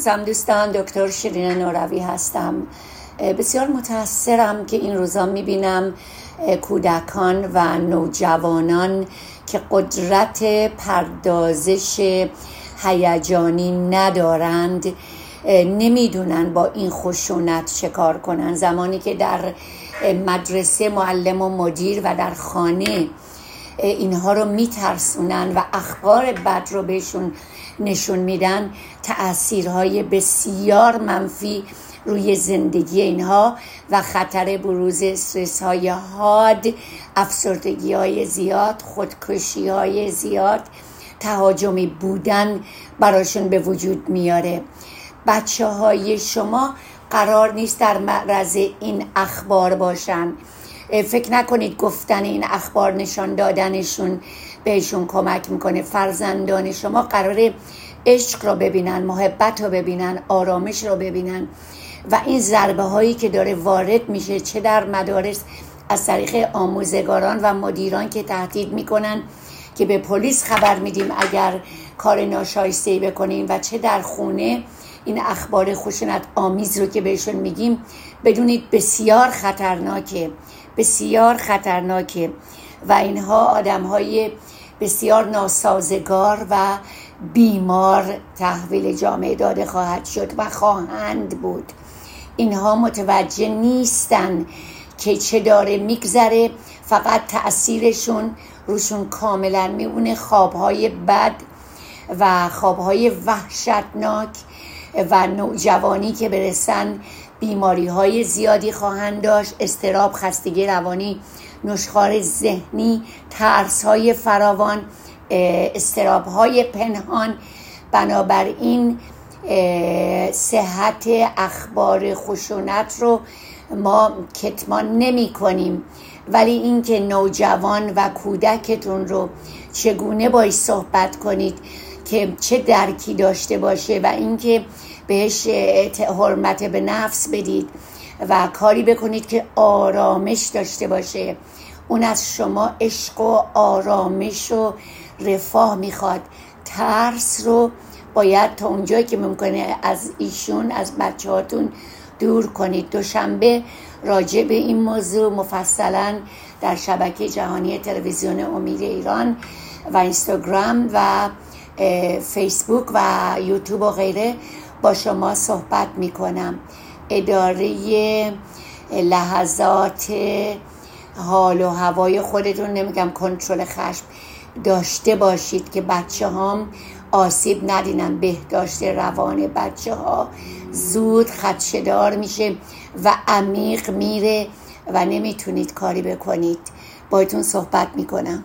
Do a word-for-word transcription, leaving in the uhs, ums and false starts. سلام دوستان، دکتر شیرین نوراوی هستم. بسیار متأثرم که این روزا میبینم کودکان و نوجوانان که قدرت پردازش هیجانی ندارند، نمیدونن با این خشونت چه کار کنن. زمانی که در مدرسه معلم و مدیر و در خانه اینها رو میترسونن و اخبار بد رو بهشون نشون میدن، تأثیرهای بسیار منفی روی زندگی اینها و خطر بروز استرس های حاد، افسردگی های زیاد، خودکشی های زیاد، تهاجمی بودن براشون به وجود میاره. بچه های شما قرار نیست در معرض این اخبار باشن. فکر نکنید گفتن این اخبار، نشان دادنشون بهشون کمک میکنه. فرزندان شما قراره عشق رو ببینن، محبت رو ببینن، آرامش رو ببینن و این ضربه هایی که داره وارد میشه، چه در مدارس از طریق آموزگاران و مدیران که تهدید میکنن که به پلیس خبر میدیم اگر کار ناشایسته‌ای بکنین، و چه در خونه این اخبار خشونت آمیز رو که بهشون میگیم، بدونید بسیار خطرناکه، بسیار خطرناکه و اینها آدم‌های بسیار ناسازگار و بیمار تحویل جامعه داده خواهد شد و خواهند بود. اینها متوجه نیستن که چه داره میگذره، فقط تأثیرشون روشون کاملا میونه، خوابهای بد و خوابهای وحشتناک و نوجوانی که برسن بیماری های زیادی خواهند داشت، اضطراب، خستگی روانی، نشخوار ذهنی، ترس های فراوان، اضطراب های پنهان. بنابراین صحت اخبار خشونت رو ما کتمان نمی کنیم، ولی اینکه نوجوان و کودکتون رو چگونه باهاش صحبت کنید که چه درکی داشته باشه و اینکه بهش حرمت به نفس بدید و کاری بکنید که آرامش داشته باشه، اون از شما عشق و آرامش و رفاه میخواد. ترس رو باید تا اونجایی که ممکنه از ایشون، از بچه هاتون دور کنید. دوشنبه راجع به این موضوع مفصلا در شبکه جهانی تلویزیون امید ایران و اینستاگرام و فیسبوک و یوتیوب و غیره با شما صحبت میکنم. اداره لحظات حال و هوای خودتون، نمیگم کنترل خشم داشته باشید که بچه هام آسیب ندینن. بهداشت روان بچه ها زود خدشه‌دار میشه و عمیق میره و نمیتونید کاری بکنید. باهاتون صحبت میکنم.